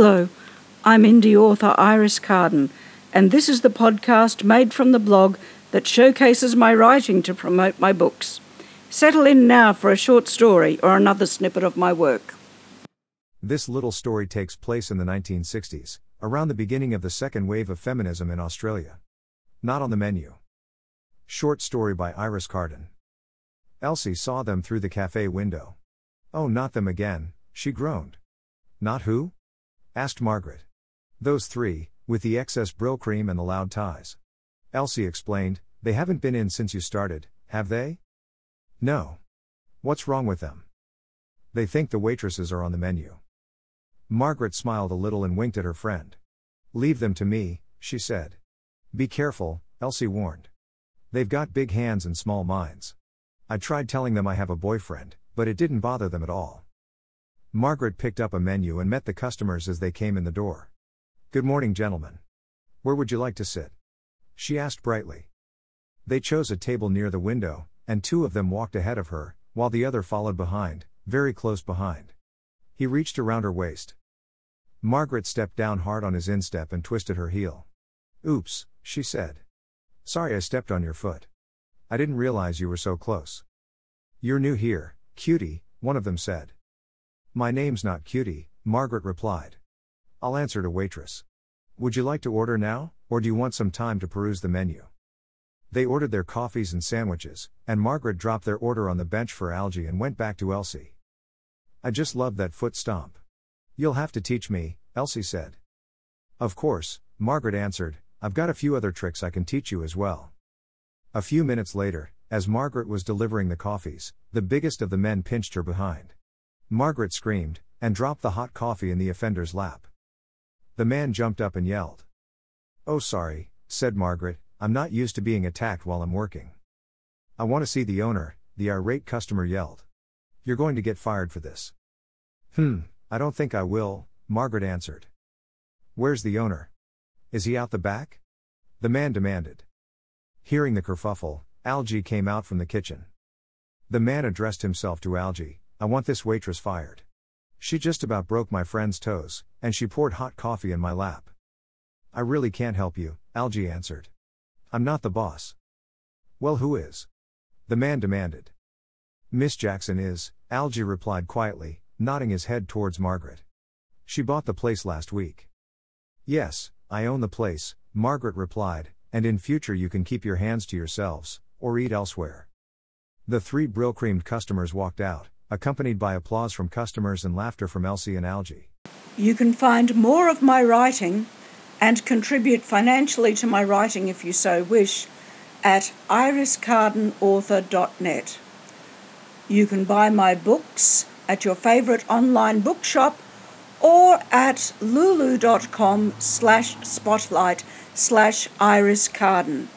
Hello, I'm indie author Iris Carden, and this is the podcast made from the blog that showcases my writing to promote my books. Settle in now for a short story or another snippet of my work. This little story takes place in the 1960s, around the beginning of the second wave of feminism in Australia. Not on the menu. Short story by Iris Carden. Elsie saw them through the cafe window. "Oh, not them again," she groaned. "Not who?" asked Margaret. "Those three, with the excess brill cream and the loud ties." Elsie explained, "They haven't been in since you started, have they?" "No. What's wrong with them?" "They think the waitresses are on the menu." Margaret smiled a little and winked at her friend. "Leave them to me," she said. "Be careful," Elsie warned. "They've got big hands and small minds. I tried telling them I have a boyfriend, but it didn't bother them at all." Margaret picked up a menu and met the customers as they came in the door. "Good morning, gentlemen. Where would you like to sit?" she asked brightly. They chose a table near the window, and two of them walked ahead of her, while the other followed behind, very close behind. He reached around her waist. Margaret stepped down hard on his instep and twisted her heel. "Oops," she said. "Sorry I stepped on your foot. I didn't realize you were so close." "You're new here, cutie," one of them said. "My name's not Cutie," Margaret replied. "I'll answer to waitress. Would you like to order now, or do you want some time to peruse the menu?" They ordered their coffees and sandwiches, and Margaret dropped their order on the bench for algae and went back to Elsie. "I just love that foot stomp. You'll have to teach me," Elsie said. "Of course," Margaret answered, "I've got a few other tricks I can teach you as well." A few minutes later, as Margaret was delivering the coffees, the biggest of the men pinched her behind. Margaret screamed, and dropped the hot coffee in the offender's lap. The man jumped up and yelled. "Oh, sorry," said Margaret, "I'm not used to being attacked while I'm working." "I want to see the owner," the irate customer yelled. "You're going to get fired for this." I don't think I will," Margaret answered. "Where's the owner? Is he out the back?" the man demanded. Hearing the kerfuffle, Algie came out from the kitchen. The man addressed himself to Algie. "I want this waitress fired. She just about broke my friend's toes, and she poured hot coffee in my lap." "I really can't help you," Algie answered. "I'm not the boss." "Well, who is?" the man demanded. "Miss Jackson is," Algie replied quietly, nodding his head towards Margaret. "She bought the place last week." "Yes, I own the place," Margaret replied, "and in future you can keep your hands to yourselves, or eat elsewhere." The three brill-creamed customers walked out, accompanied by applause from customers and laughter from Elsie and Algie. You can find more of my writing and contribute financially to my writing if you so wish at iriscardenauthor.net. You can buy my books at your favourite online bookshop or at lulu.com/spotlight/iriscarden.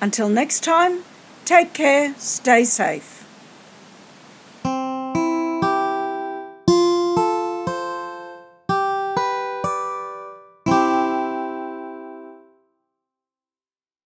Until next time, take care, stay safe.